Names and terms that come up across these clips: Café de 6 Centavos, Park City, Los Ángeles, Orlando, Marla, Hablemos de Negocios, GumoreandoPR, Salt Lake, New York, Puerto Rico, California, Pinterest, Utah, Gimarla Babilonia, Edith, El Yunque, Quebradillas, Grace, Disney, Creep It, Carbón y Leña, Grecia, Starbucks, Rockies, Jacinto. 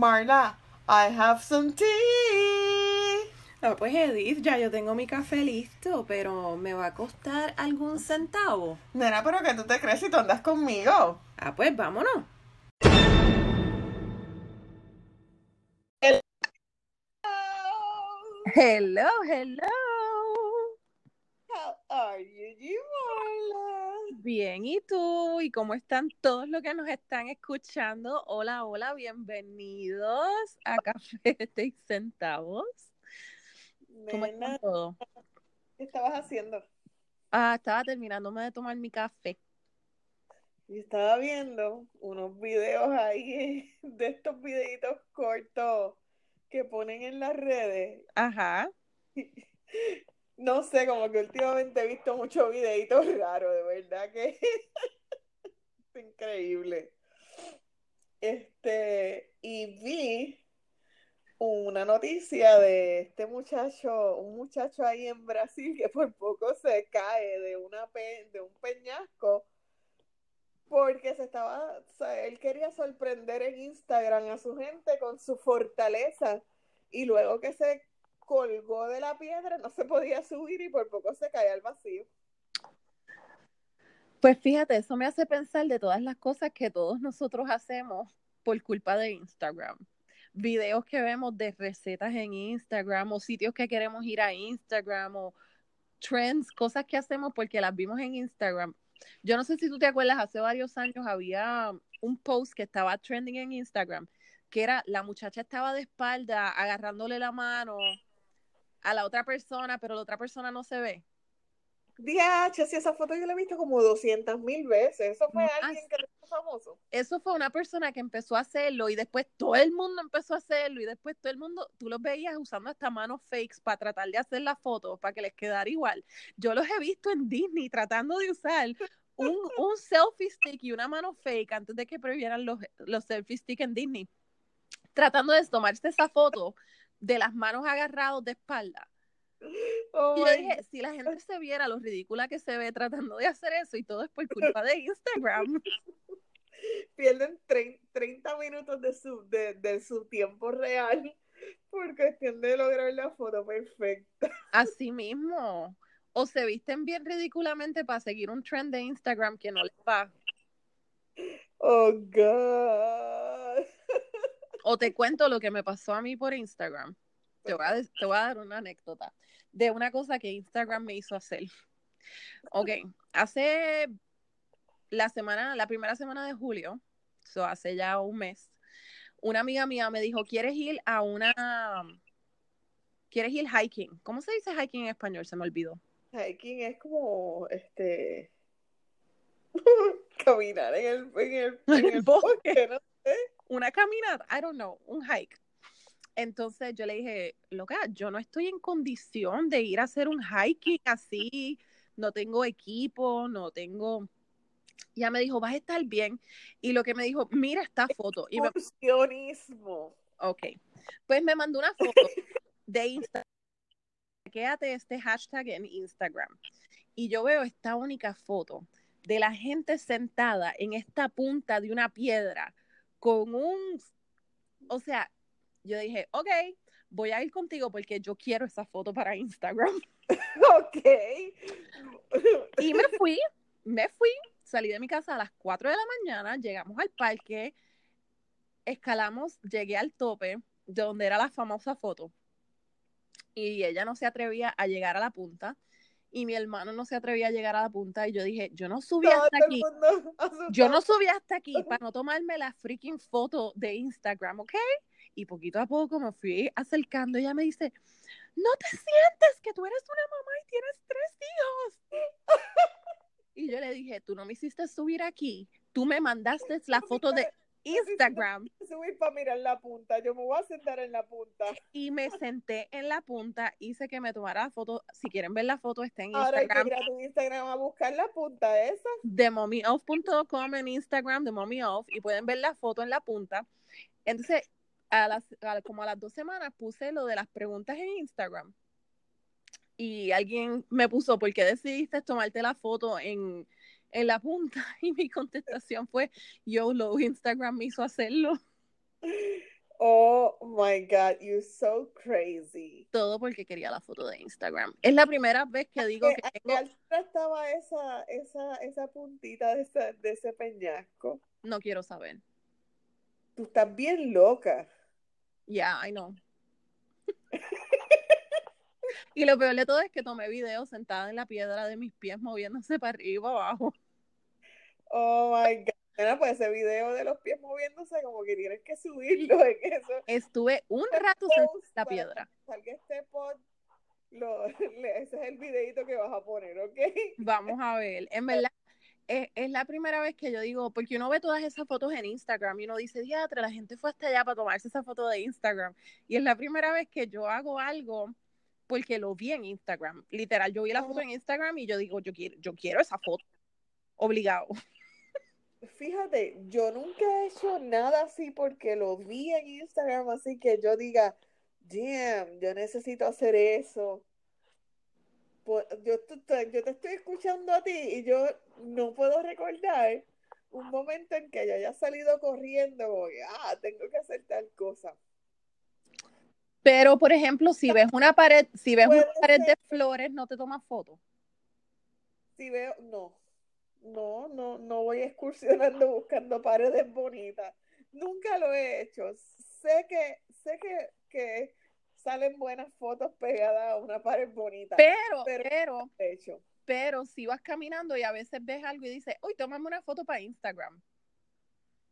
Marla, I have some tea. No, pues Edith, ya yo tengo mi café listo, pero ¿me va a costar algún centavo? Nena, pero ¿qué tú te crees si tú andas conmigo? Ah, pues vámonos. Hello, hello. How are you, Marla? Bien, ¿y tú? ¿Y cómo están todos los que nos están escuchando? Hola, hola, bienvenidos a Café de 6 Centavos. ¿Cómo están todos? ¿Qué estabas haciendo? Ah, estaba terminándome de tomar mi café. Y estaba viendo unos videos ahí, de estos videitos cortos que ponen en las redes. Ajá. No sé, como que últimamente he visto muchos videitos raros, de verdad que es increíble. Y vi una noticia de un muchacho ahí en Brasil que por poco se cae de un peñasco porque él quería sorprender en Instagram a su gente con su fortaleza y luego que se colgó de la piedra, no se podía subir y por poco se caía al vacío. Pues fíjate, eso me hace pensar de todas las cosas que todos nosotros hacemos por culpa de Instagram. Videos que vemos de recetas en Instagram o sitios que queremos ir a Instagram o trends, cosas que hacemos porque las vimos en Instagram. Yo no sé si tú te acuerdas, hace varios años había un post que estaba trending en Instagram, que era, la muchacha estaba de espalda agarrándole la mano a la otra persona, pero la otra persona no se ve. Diache, si esa foto yo la he visto como 200,000 veces. Eso fue alguien que era famoso. Eso fue una persona que empezó a hacerlo y después todo el mundo empezó a hacerlo y después todo el mundo, tú los veías usando hasta manos fakes para tratar de hacer las fotos para que les quedara igual. Yo los he visto en Disney tratando de usar un selfie stick y una mano fake antes de que prohibieran los selfie stick en Disney. Tratando de tomarse esa foto de las manos agarrados de espalda. Oh, y yo dije, si la gente se viera lo ridícula que se ve tratando de hacer eso y todo es por culpa de Instagram. Pierden 30 minutos de su tiempo real por cuestión de lograr la foto perfecta. Así mismo. O se visten bien ridículamente para seguir un trend de Instagram que no les va. Oh, God. O te cuento lo que me pasó a mí por Instagram. Te voy a dar una anécdota de una cosa que Instagram me hizo hacer. Ok, hace la primera semana de julio, so hace ya un mes, una amiga mía me dijo, ¿quieres ir hiking? ¿Cómo se dice hiking en español? Se me olvidó. Hiking es como, caminar en el bosque, ¿no? Una caminata, I don't know, un hike. Entonces yo le dije, loca, yo no estoy en condición de ir a hacer un hiking así, no tengo equipo, no tengo... Ya me dijo, vas a estar bien. Y lo que me dijo, mira esta foto. Excursionismo. Ok. Pues me mandó una foto de Instagram. Quédate este hashtag en Instagram. Y yo veo esta única foto de la gente sentada en esta punta de una piedra con un... O sea... Yo dije, ok, voy a ir contigo porque yo quiero esa foto para Instagram. Ok. Y me fui. Salí de mi casa a las 4 de la mañana, llegamos al parque, escalamos, llegué al tope de donde era la famosa foto. Y ella no se atrevía a llegar a la punta. Y mi hermano no se atrevía a llegar a la punta. Y yo dije, yo no subí hasta aquí para no tomarme la freaking foto de Instagram, ¿ok? Y poquito a poco me fui acercando. Ella me dice, no te sientes que tú eres una mamá y tienes 3 hijos. Y yo le dije, tú no me hiciste subir aquí. Tú me mandaste la foto de Instagram. Subir para mirar la punta. Yo me voy a sentar en la punta. Y me senté en la punta. Hice que me tomara la foto. Si quieren ver la foto, está en Instagram. Ahora hay que ir a tu Instagram a buscar la punta esa. themommyoff.com en Instagram, themommyoff. Y pueden ver la foto en la punta. Entonces... como a las 2 semanas puse lo de las preguntas en Instagram y alguien me puso, ¿por qué decidiste tomarte la foto en la punta? Y mi contestación fue, yo, lo Instagram me hizo hacerlo. Oh my God, you're so crazy. Todo porque quería la foto de Instagram. Es la primera vez que digo que tengo... estaba esa puntita de ese peñasco. No quiero saber. Tú estás bien loca. Yeah, I know. Y lo peor de todo es que tomé videos sentada en la piedra de mis pies moviéndose para arriba, abajo. Oh my God. Bueno, pues ese video de los pies moviéndose, como que tienes que subirlo en eso. Estuve un rato sentada en la piedra. Salga este pod, ese es el videito que vas a poner, ¿ok? Vamos a ver. En verdad, es la primera vez que yo digo, porque uno ve todas esas fotos en Instagram y uno dice, diatre, la gente fue hasta allá para tomarse esa foto de Instagram. Y es la primera vez que yo hago algo porque lo vi en Instagram. Literal, yo vi la foto en Instagram y yo digo, yo quiero esa foto. Obligado. Fíjate, yo nunca he hecho nada así porque lo vi en Instagram, así que yo diga, damn, yo necesito hacer eso. Pues, yo te estoy escuchando a ti y yo no puedo recordar un momento en que yo haya salido corriendo, tengo que hacer tal cosa. Pero, por ejemplo, si ves una pared de flores, ¿no te tomas foto? No voy excursionando buscando paredes bonitas. Nunca lo he hecho. Sé que salen buenas fotos pegadas a una pared bonita. Pero si vas caminando y a veces ves algo y dices, uy, tómame una foto para Instagram.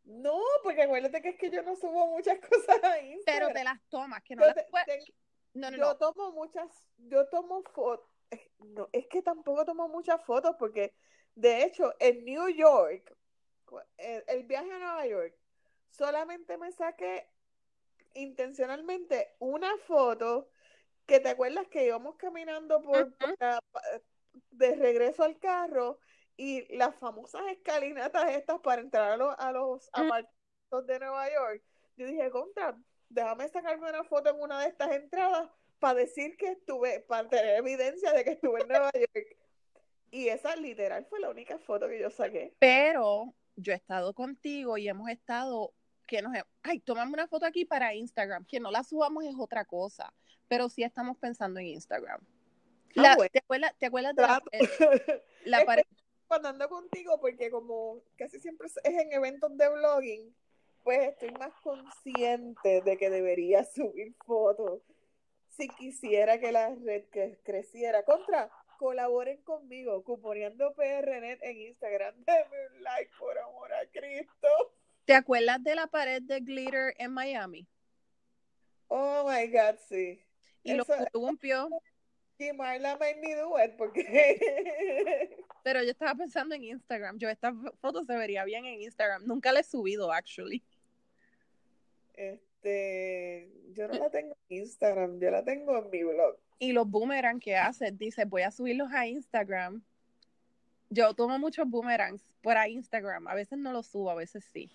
No, porque acuérdate que es que yo no subo muchas cosas a Instagram. Pero te las tomas, que no las puedes. Es que tampoco tomo muchas fotos porque... De hecho, en New York, el viaje a Nueva York, solamente me saqué intencionalmente una foto que te acuerdas que íbamos caminando de regreso al carro y las famosas escalinatas estas para entrar a los apartamentos de Nueva York. Yo dije, contra, déjame sacarme una foto en una de estas entradas para decir que estuve, para tener evidencia de que estuve en Nueva York. Y esa literal fue la única foto que yo saqué. Pero yo he estado contigo y hemos estado, tómame una foto aquí para Instagram. Que no la subamos es otra cosa, pero sí estamos pensando en Instagram. Bueno. ¿Te acuerdas de la pared? Cuando ando contigo, porque como casi siempre es en eventos de blogging, pues estoy más consciente de que debería subir fotos si quisiera que la red creciera. Contra... Colaboren conmigo, cuponeando PRNet en Instagram. Denme un like, por amor a Cristo. ¿Te acuerdas de la pared de glitter en Miami? Oh my God, sí. Y eso, lo columpió. Y Marla made me do it, porque... Pero yo estaba pensando en Instagram. Yo esta foto se vería bien en Instagram. Nunca la he subido, actually. Yo no la tengo en Instagram, yo la tengo en mi blog. Y los boomerangs que haces, dices, voy a subirlos a Instagram. Yo tomo muchos boomerangs para Instagram. A veces no los subo, a veces sí.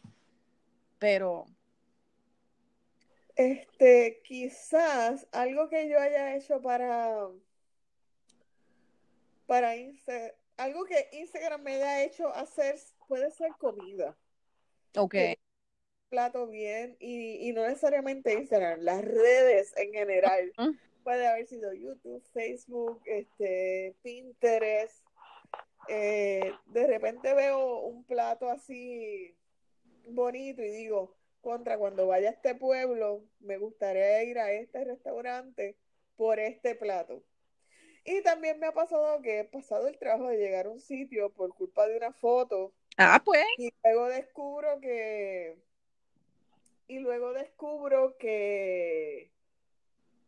Pero... quizás algo que yo haya hecho para Instagram, algo que Instagram me haya hecho hacer, puede ser comida. Ok. Plato bien, y no necesariamente Instagram, las redes en general. Uh-huh. Puede haber sido YouTube, Facebook, Pinterest. De repente veo un plato así bonito y digo, contra, cuando vaya a este pueblo, me gustaría ir a este restaurante por este plato. Y también me ha pasado que he pasado el trabajo de llegar a un sitio por culpa de una foto. Ah, pues. Y luego descubro que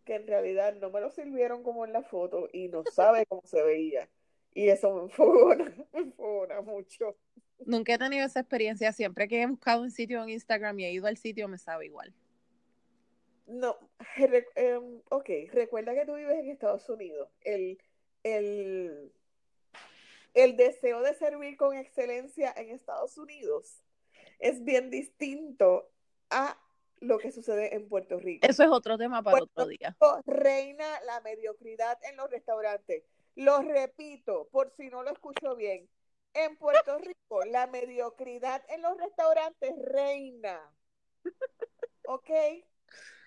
en realidad no me lo sirvieron como en la foto y no sabe cómo se veía. Y eso me enfogona mucho. Nunca he tenido esa experiencia. Siempre que he buscado un sitio en Instagram y he ido al sitio, me sabe igual. No, recuerda que tú vives en Estados Unidos. El deseo de servir con excelencia en Estados Unidos es bien distinto a lo que sucede en Puerto Rico. Eso es otro tema para otro día. Reina la mediocridad en los restaurantes. Lo repito, por si no lo escucho bien. En Puerto Rico, la mediocridad en los restaurantes reina. ¿Ok?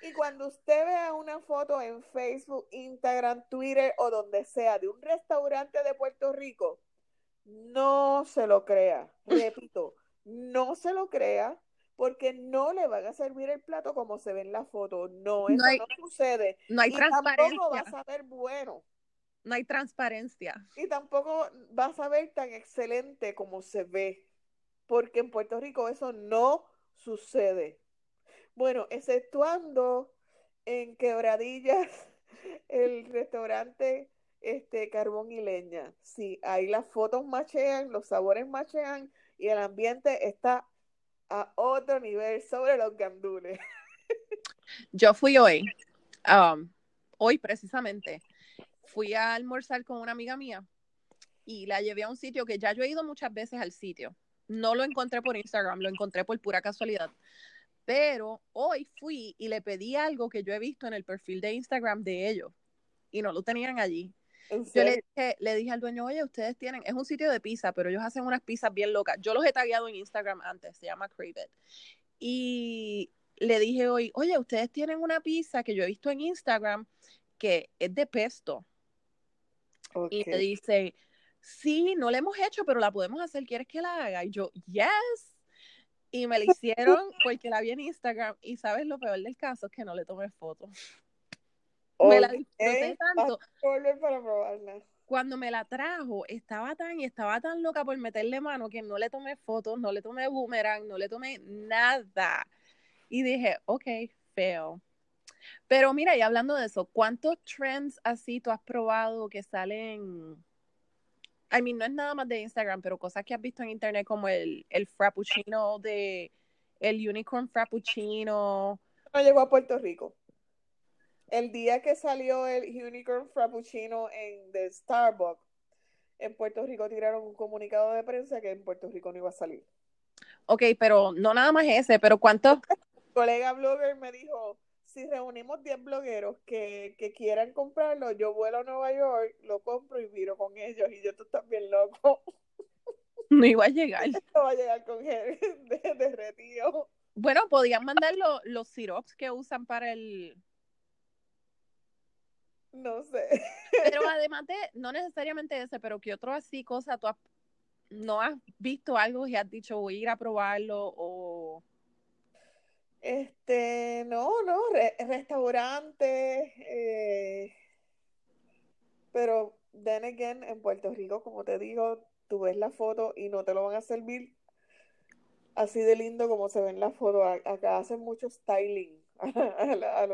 Y cuando usted vea una foto en Facebook, Instagram, Twitter o donde sea de un restaurante de Puerto Rico, no se lo crea. Repito, no se lo crea, porque no le van a servir el plato como se ve en la foto. No, eso no sucede. No hay transparencia. Y tampoco va a saber bueno. No hay transparencia. Y tampoco va a saber tan excelente como se ve, porque en Puerto Rico eso no sucede. Bueno, exceptuando en Quebradillas, el restaurante Carbón y Leña. Sí, ahí las fotos machean, los sabores machean y el ambiente está a otro nivel sobre los gandules. Yo fui hoy precisamente, fui a almorzar con una amiga mía y la llevé a un sitio que ya yo he ido muchas veces al sitio. No lo encontré por Instagram, lo encontré por pura casualidad. Pero hoy fui y le pedí algo que yo he visto en el perfil de Instagram de ellos y no lo tenían allí. Yo le dije al dueño, oye, ustedes tienen, es un sitio de pizza, pero ellos hacen unas pizzas bien locas. Yo los he tagueado en Instagram antes, se llama Creep It. Y le dije hoy, oye, ustedes tienen una pizza que yo he visto en Instagram que es de pesto. Okay. Y me dice, sí, no la hemos hecho, pero la podemos hacer, ¿quieres que la haga? Y yo, yes. Y me la hicieron porque la vi en Instagram. Y sabes lo peor del caso es que no le tomé fotos. Okay. Me la disfruté tanto. Para probarla. Cuando me la trajo, estaba tan loca por meterle mano que no le tomé fotos, no le tomé boomerang, no le tomé nada. Y dije, ok, fail. Pero mira, y hablando de eso, ¿cuántos trends así tú has probado que salen? I mean, no es nada más de Instagram, pero cosas que has visto en internet como el frappuccino de... El Unicorn Frappuccino. No llegó a Puerto Rico. El día que salió el Unicorn Frappuccino de Starbucks, en Puerto Rico tiraron un comunicado de prensa que en Puerto Rico no iba a salir. Ok, pero no nada más ese, pero ¿cuántos? Mi colega blogger me dijo, si reunimos 10 blogueros que quieran comprarlo, yo vuelo a Nueva York, lo compro y viro con ellos. Y yo, tú estás bien loco. No iba a llegar. No va a llegar con gel derretido. Bueno, podían mandar los sirops que usan para el... No sé. Pero además de, no necesariamente ese, pero ¿qué otro así cosa tú no has visto algo y has dicho voy a ir a probarlo o...? Restaurantes, pero then again, en Puerto Rico, como te digo, tú ves la foto y no te lo van a servir así de lindo como se ven las fotos. Acá hacen mucho styling a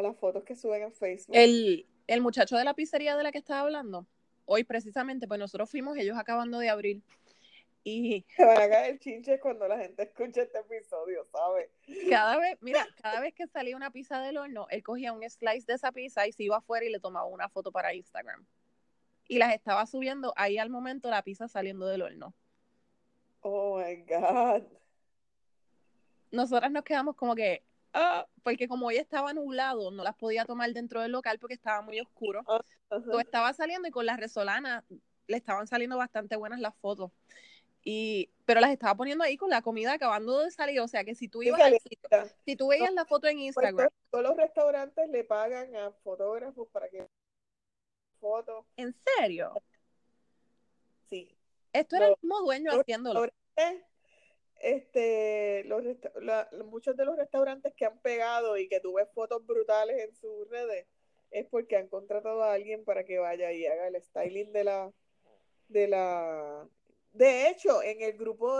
las fotos que suben en Facebook. El muchacho de la pizzería de la que estaba hablando, hoy precisamente, pues nosotros fuimos, ellos acabando de abrir. Y se van a caer chinches cuando la gente escucha este episodio, ¿sabes? Cada vez que salía una pizza del horno, él cogía un slice de esa pizza y se iba afuera y le tomaba una foto para Instagram. Y las estaba subiendo ahí al momento la pizza saliendo del horno. Oh my God. Nosotras nos quedamos como que, porque como hoy estaba nublado, no las podía tomar dentro del local porque estaba muy oscuro. Uh-huh. Estaba saliendo y con la resolana le estaban saliendo bastante buenas las fotos. Pero las estaba poniendo ahí con la comida acabando de salir, o sea que si tú ibas al sitio, si tú veías la foto en Instagram, todos los restaurantes le pagan a fotógrafos para que fotos. ¿En serio? Sí. Esto era el mismo dueño haciéndolo. Muchos de los restaurantes que han pegado y que tú ves fotos brutales en sus redes es porque han contratado a alguien para que vaya y haga el styling de la De hecho, en el grupo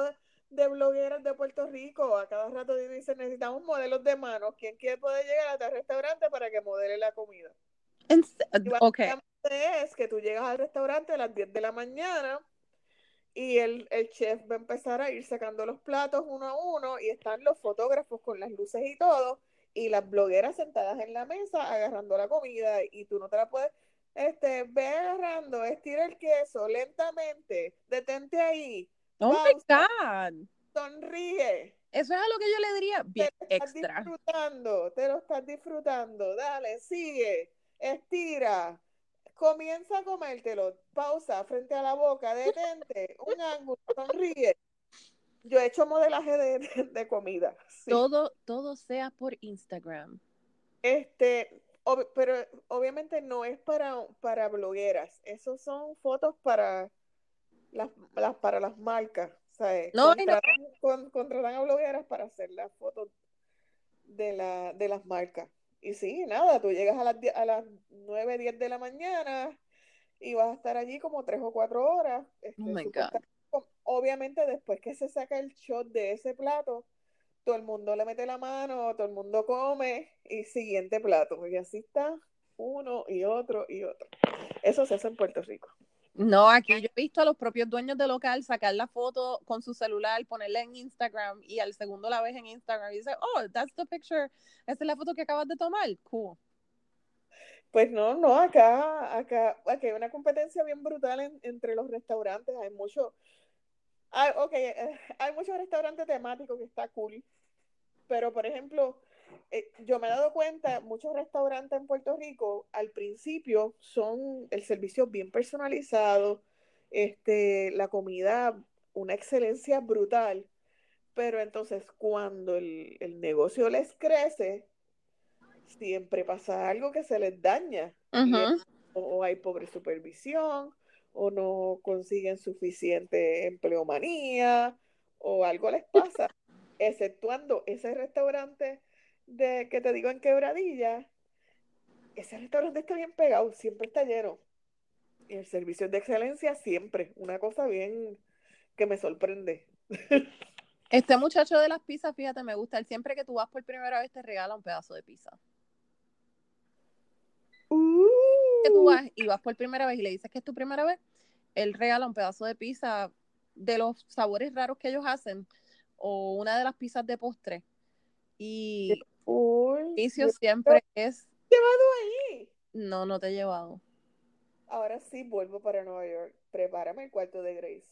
de blogueras de Puerto Rico, a cada rato dicen, necesitamos modelos de manos. ¿Quién quiere poder llegar a tal restaurante para que modele la comida? Okay. Es que tú llegas al restaurante a las 10 de la mañana y el chef va a empezar a ir sacando los platos uno a uno y están los fotógrafos con las luces y todo y las blogueras sentadas en la mesa agarrando la comida y tú no te la puedes... ve agarrando, estira el queso lentamente, detente ahí. Oh pausa, my God. Sonríe. Eso es a lo que yo le diría. Bien extra. Te lo estás disfrutando. Dale, sigue, estira. Comienza a comértelo. Pausa, frente a la boca, detente, un ángulo, sonríe. Yo he hecho modelaje de comida. Sí. Todo sea por Instagram. Pero obviamente no es para blogueras. Esos son fotos para las marcas. ¿Sabes? No, contratan a blogueras para hacer las fotos de las marcas. Y sí, nada, tú llegas a las 9, 10 de la mañana y vas a estar allí como 3 o 4 horas. Oh my God. Obviamente después que se saca el shot de ese plato, todo el mundo le mete la mano, todo el mundo come y siguiente plato. Y así está uno y otro y otro. Eso se hace en Puerto Rico. No, aquí yo he visto a los propios dueños de local sacar la foto con su celular, ponerla en Instagram y al segundo la ves en Instagram y dice, oh, that's the picture, esa es la foto que acabas de tomar, cool. Pues no, acá hay una competencia bien brutal entre los restaurantes, hay muchos restaurantes temáticos que está cool, pero por ejemplo, yo me he dado cuenta, muchos restaurantes en Puerto Rico al principio son el servicio bien personalizado, la comida, una excelencia brutal, pero entonces cuando el negocio les crece, siempre pasa algo que se les daña. Uh-huh. O hay pobre supervisión, o no consiguen suficiente empleomanía, o algo les pasa, exceptuando ese restaurante que te digo en Quebradillas, ese restaurante está bien pegado, siempre está lleno. Y el servicio es de excelencia siempre, una cosa bien que me sorprende. Este muchacho de las pizzas, fíjate, me gusta, él siempre que tú vas por primera vez te regala un pedazo de pizza. Que tú vas por primera vez y le dices que es tu primera vez, él regala un pedazo de pizza de los sabores raros que ellos hacen, o una de las pizzas de postre. Y el servicio siempre es... ¿Te he llevado ahí? No te he llevado. Ahora sí vuelvo para Nueva York. Prepárame el cuarto de Grace.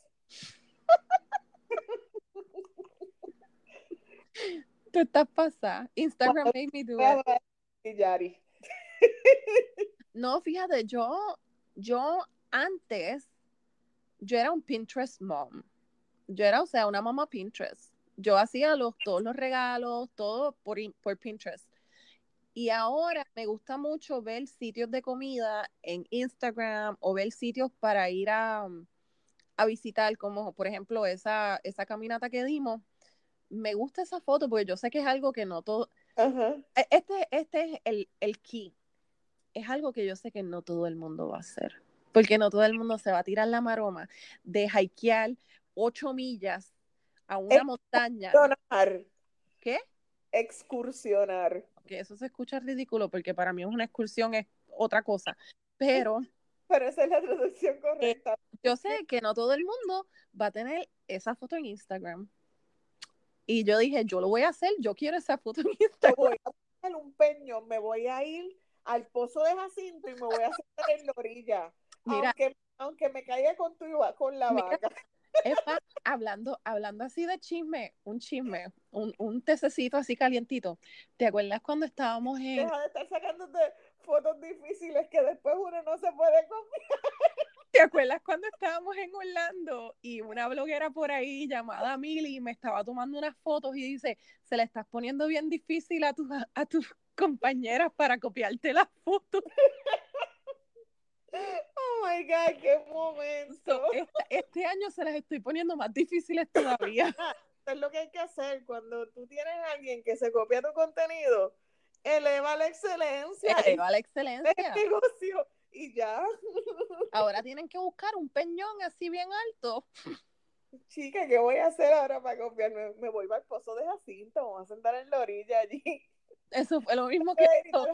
Tú estás pasada. Instagram made me do it. No, fíjate, yo antes, yo era un Pinterest mom. Yo era, una mamá Pinterest. Yo hacía todos los regalos, todo por Pinterest. Y ahora me gusta mucho ver sitios de comida en Instagram o ver sitios para ir a visitar, como por ejemplo esa caminata que dimos. Me gusta esa foto porque yo sé que es algo que no todo... Uh-huh. Este es el key. Es algo que yo sé que no todo el mundo va a hacer. Porque no todo el mundo se va a tirar la maroma de hikear 8 millas a una montaña. ¿Qué? Excursionar. Okay, eso se escucha ridículo porque para mí una excursión es otra cosa. Pero esa es la traducción correcta. Yo sé que no todo el mundo va a tener esa foto en Instagram. Y yo dije, yo lo voy a hacer, yo quiero esa foto en Instagram. Me voy a poner un peñón, me voy a ir al pozo de Jacinto y me voy a sentar en la orilla. Mira, aunque me caiga con la vaca. Epa, hablando así de chisme, un tececito así calientito. ¿Te acuerdas cuando estábamos en...? Deja de estar sacándote fotos difíciles que después uno no se puede confiar. ¿Te acuerdas cuando estábamos en Orlando y una bloguera por ahí llamada Mili me estaba tomando unas fotos y dice, se la estás poniendo bien difícil a tus compañeras para copiarte las fotos? Oh my God, qué momento. Este año se las estoy poniendo más difíciles todavía. Esto es lo que hay que hacer cuando tú tienes a alguien que se copia tu contenido. Eleva la excelencia. Eleva la excelencia. El negocio y ya. Ahora tienen que buscar un peñón así bien alto. Chica, ¿qué voy a hacer ahora para copiarme? Me voy al pozo de Jacinto, vamos a sentar en la orilla allí. Eso fue lo mismo que esto.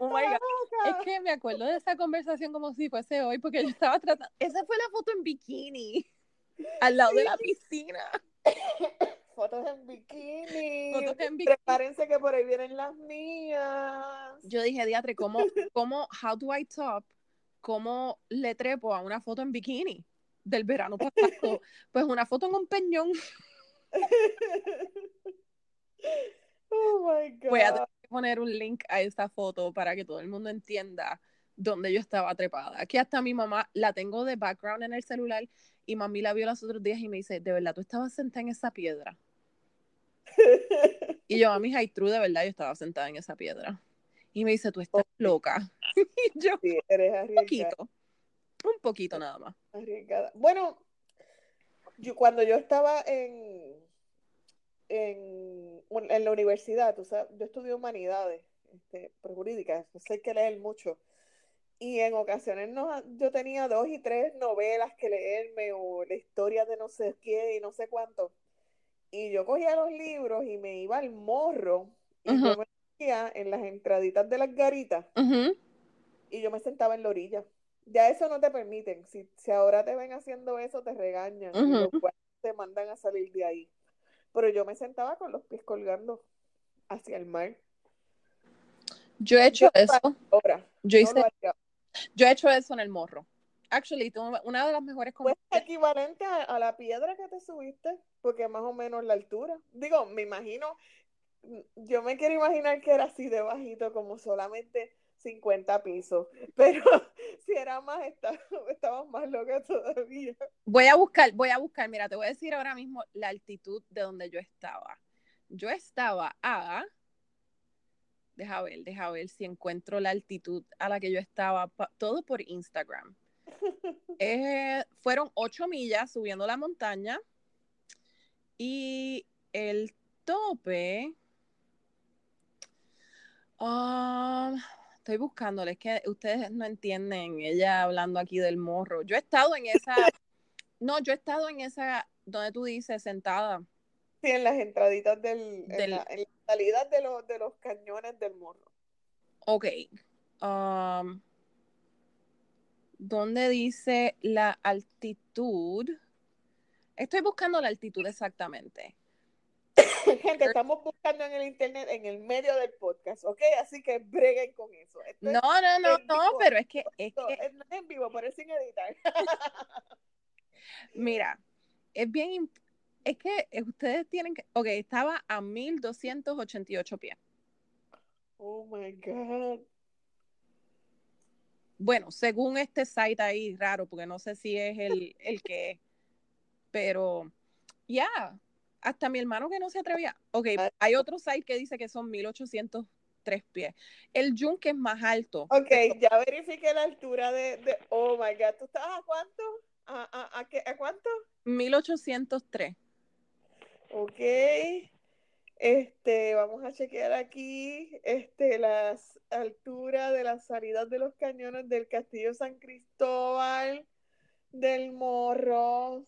Oh my God. Es que me acuerdo de esa conversación como si fuese hoy, porque yo estaba tratando... Esa fue la foto en bikini, al lado de la piscina. Fotos en bikini. Prepárense que por ahí vienen las mías. Yo dije, diatre, ¿cómo how do I top? ¿Cómo le trepo a una foto en bikini del verano pasado? Pues una foto en un peñón. Oh my God. Voy a tener que poner un link a esta foto para que todo el mundo entienda donde yo estaba trepada. Aquí hasta mi mamá, la tengo de background en el celular, y mami la vio los otros días y me dice, ¿de verdad tú estabas sentada en esa piedra? Y yo, mami, hi, true, de verdad yo estaba sentada en esa piedra. Y me dice, tú estás loca. Y yo, sí, eres arriesgada. Un poquito nada más. Arriesgada. Bueno, yo, cuando yo estaba en la universidad, tú sabes, yo estudié humanidades, jurídicas, sé que leer mucho. Y en ocasiones yo tenía 2 y 3 novelas que leerme, o la historia de no sé qué y no sé cuánto. Y yo cogía los libros y me iba al morro, y uh-huh. yo me metía en las entraditas de las garitas, uh-huh. y yo me sentaba en la orilla. Ya eso no te permiten. Si ahora te ven haciendo eso, te regañan, uh-huh. y te mandan a salir de ahí. Pero yo me sentaba con los pies colgando hacia el mar. Yo he hecho eso. Yo he hecho eso en el morro. Actually, una de las mejores cosas. Pues equivalente a la piedra que te subiste, porque más o menos la altura. Digo, me imagino, yo me quiero imaginar que era así de bajito, como solamente 50 pisos. Pero si era más, estabas más loca todavía. Voy a buscar. Mira, te voy a decir ahora mismo la altitud de donde yo estaba. Yo estaba a... Deja ver si encuentro la altitud a la que yo estaba, todo por Instagram. Fueron 8 millas subiendo la montaña, y el tope, estoy buscándole, es que ustedes no entienden, ella hablando aquí del morro. Yo he estado en esa, donde tú dices, sentada. Sí, en las entraditas en la salida de los cañones del morro. Ok. ¿Dónde dice la altitud? Estoy buscando la altitud exactamente. Gente, estamos buscando en el internet, en el medio del podcast, ¿ok? Así que breguen con eso. No, pero es que... No es en vivo, pero es sin editar. Mira, es bien importante. Es que ustedes tienen que... Ok, estaba a 1,288 pies. Oh, my God. Bueno, según este site ahí, raro, porque no sé si es el que es. Pero, ya, yeah, hasta mi hermano que no se atrevía. Ok, hay otro site que dice que son 1,803 pies. El Yunque es más alto. Ok, pero... ya verifiqué la altura de... Oh, my God. ¿Tú estabas a cuánto? ¿A cuánto? 1,803. Ok, vamos a chequear aquí la altura de la salida de los cañones del Castillo San Cristóbal del Morro.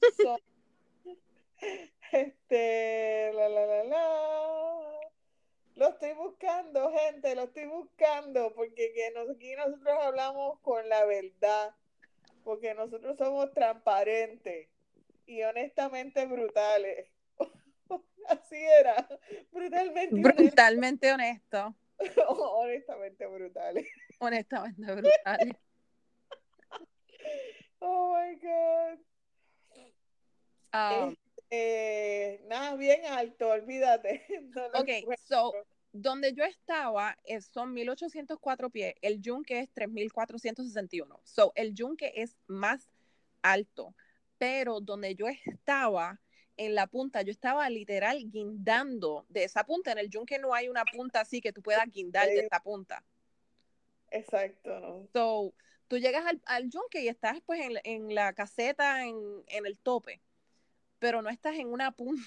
Lo estoy buscando, gente, lo estoy buscando, porque aquí nosotros hablamos con la verdad, porque nosotros somos transparentes y honestamente brutales. Así era. Brutalmente honesto. Honestamente brutales. Oh, my God. Nada, bien alto, olvídate. Donde yo estaba son 1,804 pies. El Yunque es 3,461. So, el Yunque es más alto. Pero donde yo estaba, en la punta, yo estaba literal guindando de esa punta. En el Yunque no hay una punta así que tú puedas guindar de esa punta. Exacto. So, tú llegas al Yunque y estás pues en la caseta, en el tope. Pero no estás en una punta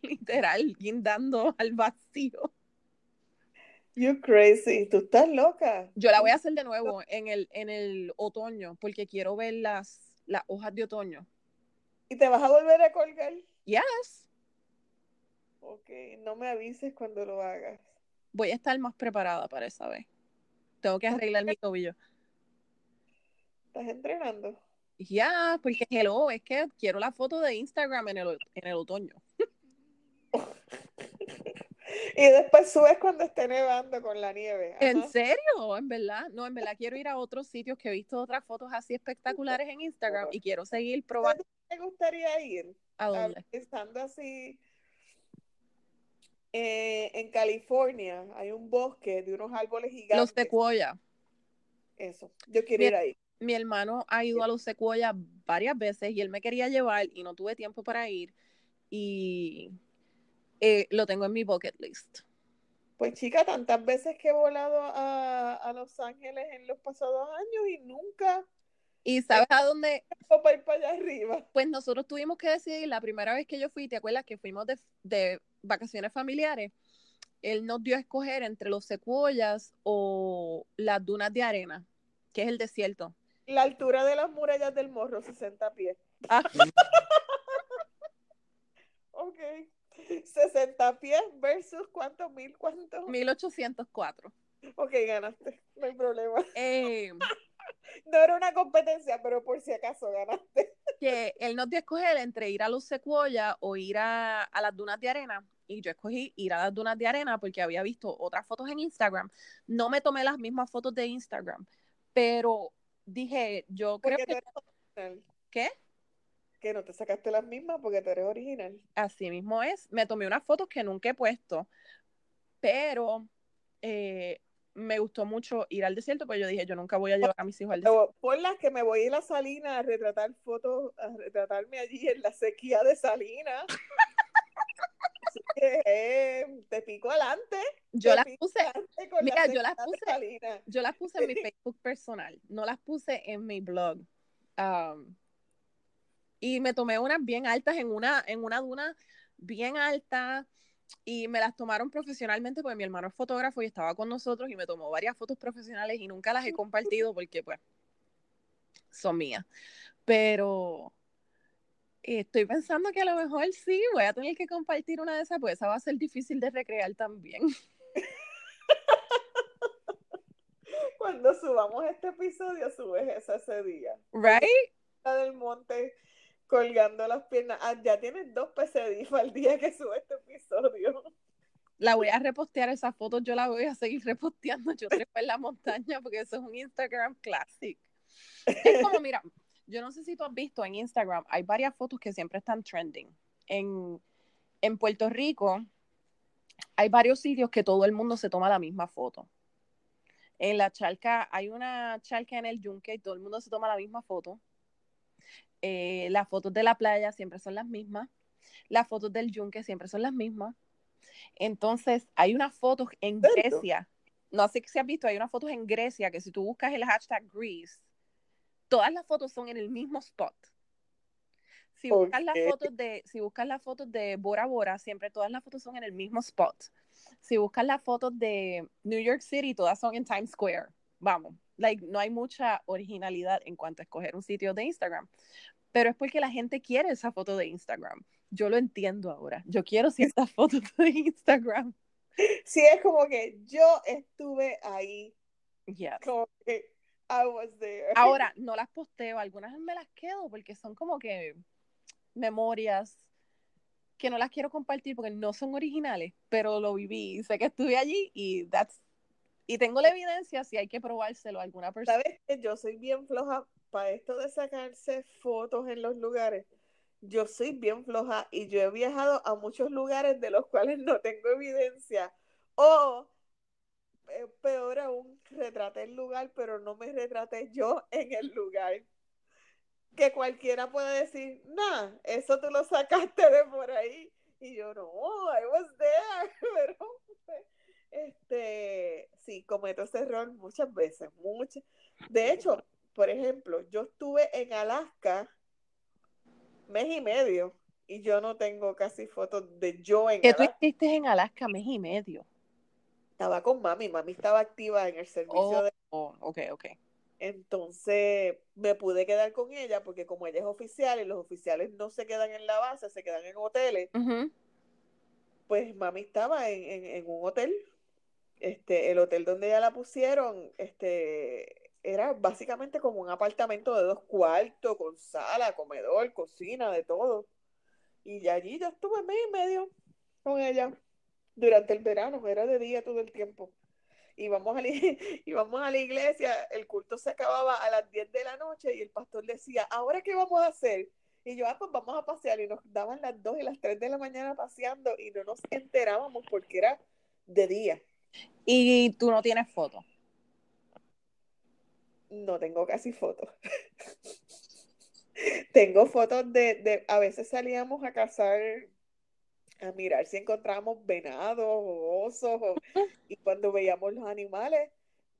literal guindando al vacío. You're crazy, tú estás loca. Yo la voy a hacer de nuevo en el otoño, porque quiero ver las hojas de otoño. ¿Y te vas a volver a colgar? Yes. Ok, no me avises cuando lo hagas. Voy a estar más preparada para esa vez. Tengo que arreglar mi tobillo. ¿Estás entrenando? Ya, yeah, porque hello, es que quiero la foto de Instagram en el otoño. Y después subes cuando esté nevando con la nieve. Ajá. ¿En serio? ¿En verdad? No, en verdad quiero ir a otros sitios, que he visto otras fotos así espectaculares en Instagram y quiero seguir probando. ¿Te gustaría ir? ¿A dónde? Estando así en California, hay un bosque de unos árboles gigantes. Los Secuoyas. eso. Yo quiero ir ahí. Mi hermano ha ido a Los Secuoyas varias veces y él me quería llevar y no tuve tiempo para ir. Y lo tengo en mi bucket list. Pues chica, tantas veces que he volado a Los Ángeles en los pasados años y nunca... ¿Y sabes a dónde? Para ir para allá arriba. Pues nosotros tuvimos que decidir, la primera vez que yo fui, ¿te acuerdas que fuimos de vacaciones familiares? Él nos dio a escoger entre Los Secuoyas o las dunas de arena, que es el desierto. La altura de las murallas del Morro, 60 pies. Ah. Ok. 60 pies versus ¿cuántos? ¿Mil cuántos? 1804. Ok, ganaste. No hay problema. No era una competencia, pero por si acaso ganaste. Que él nos dio a escoger entre ir a Los Secuoyas o ir a las dunas de arena. Y yo escogí ir a las dunas de arena porque había visto otras fotos en Instagram. No me tomé las mismas fotos de Instagram, pero dije, yo creo que... ¿Qué? Que no te sacaste las mismas porque tú eres original. Así mismo es. Me tomé unas fotos que nunca he puesto, pero me gustó mucho ir al desierto, porque yo dije, yo nunca voy a llevar a mis hijos al desierto. Por las que me voy a ir a Salinas a retratar fotos, a retratarme allí en la sequía de Salinas. Así que, te pico adelante. Yo las puse, mira, yo las puse en mi Facebook personal, no las puse en mi blog. Y me tomé unas bien altas en una duna bien alta y me las tomaron profesionalmente porque mi hermano es fotógrafo y estaba con nosotros y me tomó varias fotos profesionales y nunca las he compartido porque pues son mías. Pero estoy pensando que a lo mejor sí, voy a tener que compartir una de esas, pues esa va a ser difícil de recrear también. Cuando subamos este episodio, subes esa ese día. Right? Del monte colgando las piernas. Ah, ya tienes 2 pesadillas al día que sube este episodio. La voy a repostear, esas fotos yo las voy a seguir reposteando. Yo trepo en la montaña porque eso es un Instagram classic. Es como, mira, yo no sé si tú has visto en Instagram, hay varias fotos que siempre están trending. En Puerto Rico hay varios sitios que todo el mundo se toma la misma foto. En la charca, hay una charca en El Yunque y todo el mundo se toma la misma foto. Las fotos de la playa siempre son las mismas, las fotos del yunque siempre son las mismas. Entonces hay unas fotos en Grecia, no sé si has visto, hay unas fotos en Grecia que si tú buscas el hashtag Greece, todas las fotos son en el mismo spot. Si buscas las fotos de, Bora Bora, siempre todas las fotos son en el mismo spot. Si buscas las fotos de New York City, todas son en Times Square. Vamos, like, no hay mucha originalidad en cuanto a escoger un sitio de Instagram, pero es porque la gente quiere esa foto de Instagram. Yo lo entiendo ahora. Yo quiero ciertas fotos de Instagram. Sí, es como que yo estuve ahí. Yes. Como que I was there. Ahora, no las posteo. Algunas me las quedo porque son como que memorias que no las quiero compartir porque no son originales, pero lo viví. Sé que estuve allí y that's... Y tengo la evidencia si hay que probárselo a alguna persona. ¿Sabes que yo soy bien floja para esto de sacarse fotos en los lugares? Yo soy bien floja y yo he viajado a muchos lugares de los cuales no tengo evidencia. O, peor aún, retraté el lugar, pero no me retraté yo en el lugar. Que cualquiera puede decir, nah, eso tú lo sacaste de por ahí. Y yo, no, I was there, pero... sí, cometo ese error muchas veces, muchas. De hecho, por ejemplo, yo estuve en Alaska 1.5 meses y yo no tengo casi fotos de yo en Alaska. ¿Qué tú hiciste en Alaska 1.5 meses? Estaba con mami, mami estaba activa en el servicio de... Oh, ok. Entonces me pude quedar con ella porque como ella es oficial y los oficiales no se quedan en la base, se quedan en hoteles, uh-huh. Pues mami estaba en un hotel. El hotel donde ya la pusieron, era básicamente como un apartamento de 2 cuartos, con sala, comedor, cocina, de todo. Y ya allí yo estuve 1.5 meses con ella durante el verano, era de día todo el tiempo. Íbamos a la iglesia, el culto se acababa a las 10 de la noche y el pastor decía, ¿ahora qué vamos a hacer? Y yo, pues vamos a pasear. Y nos daban las 2 y las 3 de la mañana paseando y no nos enterábamos porque era de día. Y tú no tienes foto. no tengo casi fotos. Tengo fotos de a veces salíamos a cazar, a mirar si encontrábamos venados o osos, y cuando veíamos los animales,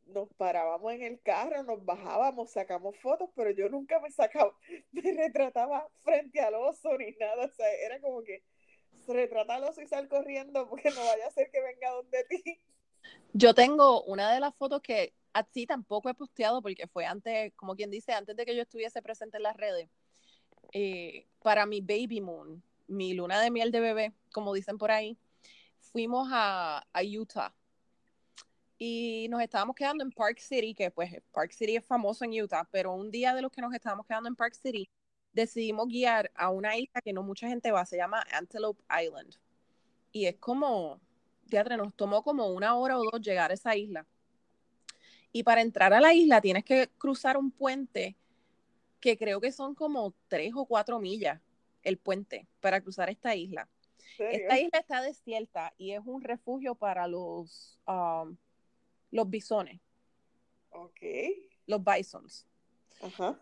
nos parábamos en el carro, nos bajábamos, sacamos fotos, pero yo nunca me retrataba frente al oso ni nada, o sea, era como que retrata al oso y sal corriendo porque no vaya a ser que venga donde ti. Yo tengo una de las fotos que así tampoco he posteado porque fue antes, como quien dice, antes de que yo estuviese presente en las redes, para mi baby moon, mi luna de miel de bebé, como dicen por ahí, fuimos a Utah y nos estábamos quedando en Park City, que pues Park City es famoso en Utah, pero un día de los que nos estábamos quedando en Park City, decidimos guiar a una isla que no mucha gente va, se llama Antelope Island, y es como, teatro, nos tomó como 1 hora o 2 llegar a esa isla, y para entrar a la isla tienes que cruzar un puente que creo que son como 3 o 4 millas el puente para cruzar esta isla. Esta isla está desierta y es un refugio para los bisones. Okay. Los bisons. Ajá. Uh-huh.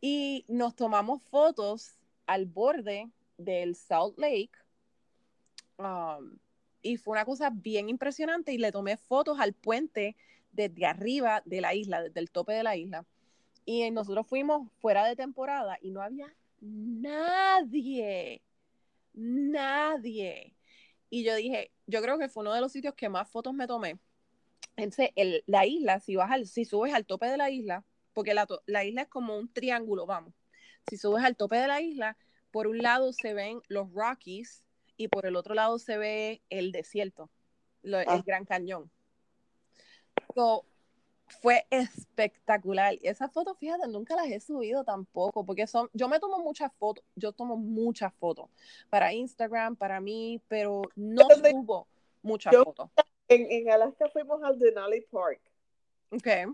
Y nos tomamos fotos al borde del Salt Lake, y fue una cosa bien impresionante, y le tomé fotos al puente desde arriba de la isla, desde el tope de la isla, y nosotros fuimos fuera de temporada y no había nadie, y yo dije, yo creo que fue uno de los sitios que más fotos me tomé. Entonces la isla, si subes al tope de la isla, porque la isla es como un triángulo, vamos. Si subes al tope de la isla, por un lado se ven los Rockies y por el otro lado se ve el desierto, el Gran Cañón. So, fue espectacular. Esas fotos, fíjate, nunca las he subido tampoco, porque yo tomo muchas fotos para Instagram, para mí, pero no subo muchas fotos. En Alaska fuimos al Denali Park. Okay.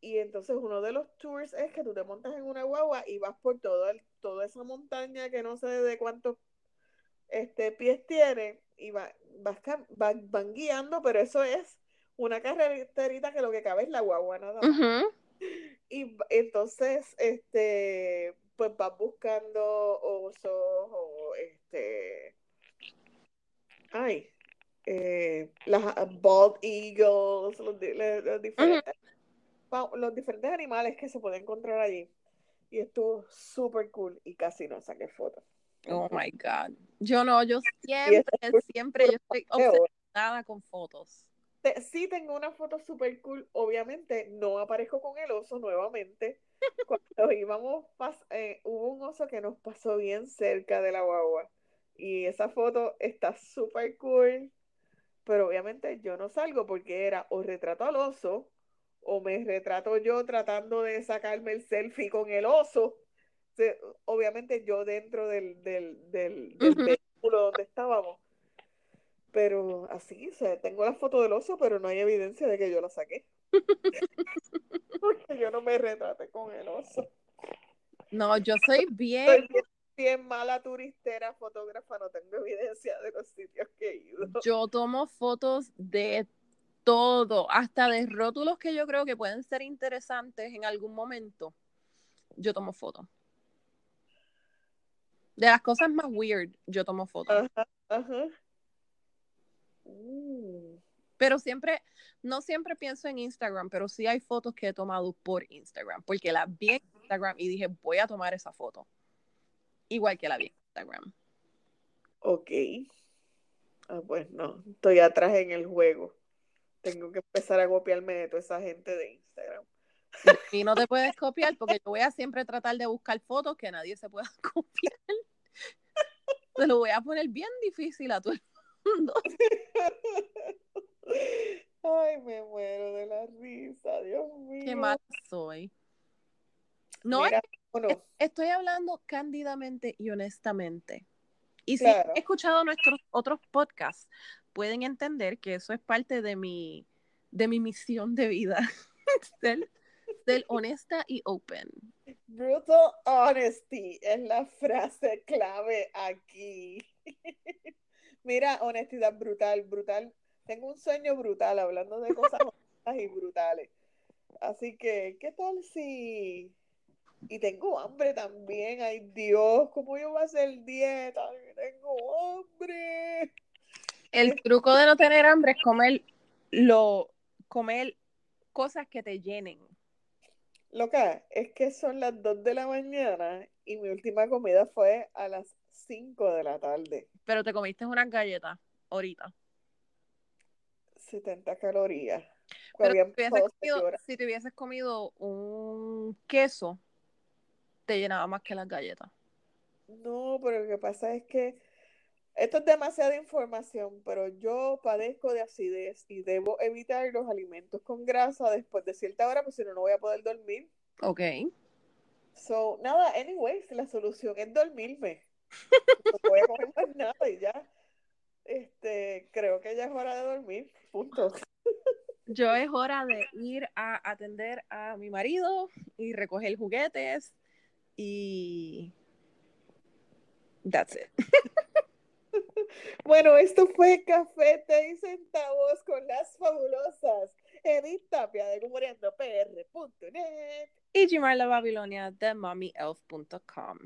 Y entonces uno de los tours es que tú te montas en una guagua y vas por toda esa montaña que no sé de cuántos pies tiene, y van guiando, pero eso es una carreterita que lo que cabe es la guagua nada más. Uh-huh. Y entonces pues vas buscando osos o las bald eagles, los diferentes animales que se pueden encontrar allí, y estuvo súper cool, y casi no saqué fotos. Oh my god, yo siempre yo estoy obsesionada con fotos. Sí tengo una foto súper cool, obviamente no aparezco con el oso nuevamente. Cuando íbamos, hubo un oso que nos pasó bien cerca de la guagua, y esa foto está súper cool, pero obviamente yo no salgo porque era o retrato al oso o me retrato yo tratando de sacarme el selfie con el oso. O sea, obviamente yo dentro del uh-huh. vehículo donde estábamos, pero así, o sea, tengo la foto del oso, pero no hay evidencia de que yo la saqué porque yo no me retraté con el oso. No, yo soy bien... Bien mala turistera, fotógrafa, no tengo evidencia de los sitios que he ido. Yo tomo fotos de todo, hasta de rótulos que yo creo que pueden ser interesantes en algún momento. Yo tomo fotos. De las cosas más weird, yo tomo fotos. Ajá, ajá. Pero no siempre pienso en Instagram, pero sí hay fotos que he tomado por Instagram, porque las vi en Instagram y dije, voy a tomar esa foto. Igual que la vi en Instagram. Ok. Ah, pues no. Estoy atrás en el juego. Tengo que empezar a copiarme de toda esa gente de Instagram. Y no te puedes copiar porque yo voy a siempre tratar de buscar fotos que nadie se pueda copiar. Te lo voy a poner bien difícil a todo el mundo. Ay, me muero de la risa. Dios mío. Qué mala soy. No, mira, estoy hablando cándidamente y honestamente. Y claro. Si han escuchado nuestros otros podcasts, pueden entender que eso es parte de mi misión de vida. Ser honesta y open. Brutal honesty es la frase clave aquí. Mira, honestidad brutal. Tengo un sueño brutal hablando de cosas honestas y brutales. Así que, ¿qué tal si...? Y tengo hambre también. Ay, Dios, ¿cómo yo voy a hacer dieta? Tengo hambre. El truco de no tener hambre es comer cosas que te llenen. Loca, es que son las 2 de la mañana y mi última comida fue a las 5 de la tarde. Pero te comiste unas galletas ahorita. 70 calorías. Pero si te hubieses comido un queso, te llenaba más que las galletas. No, pero lo que pasa es que esto es demasiada información, pero yo padezco de acidez y debo evitar los alimentos con grasa después de cierta hora, porque si no, no voy a poder dormir. Ok. So, nada, anyways, la solución es dormirme. No voy a comer más nada y ya. Creo que ya es hora de dormir. Punto. Yo es hora de ir a atender a mi marido y recoger juguetes y... That's it. Bueno, esto fue Café de 6 Centavos con las fabulosas Edith Tapia de GumoreandoPR.net y Gimarla Babilonia de themommyoff.com.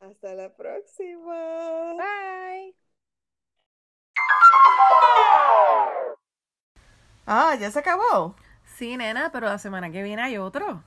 Hasta la próxima. Bye. Ah, ¿ya se acabó? Sí, nena, pero la semana que viene hay otro.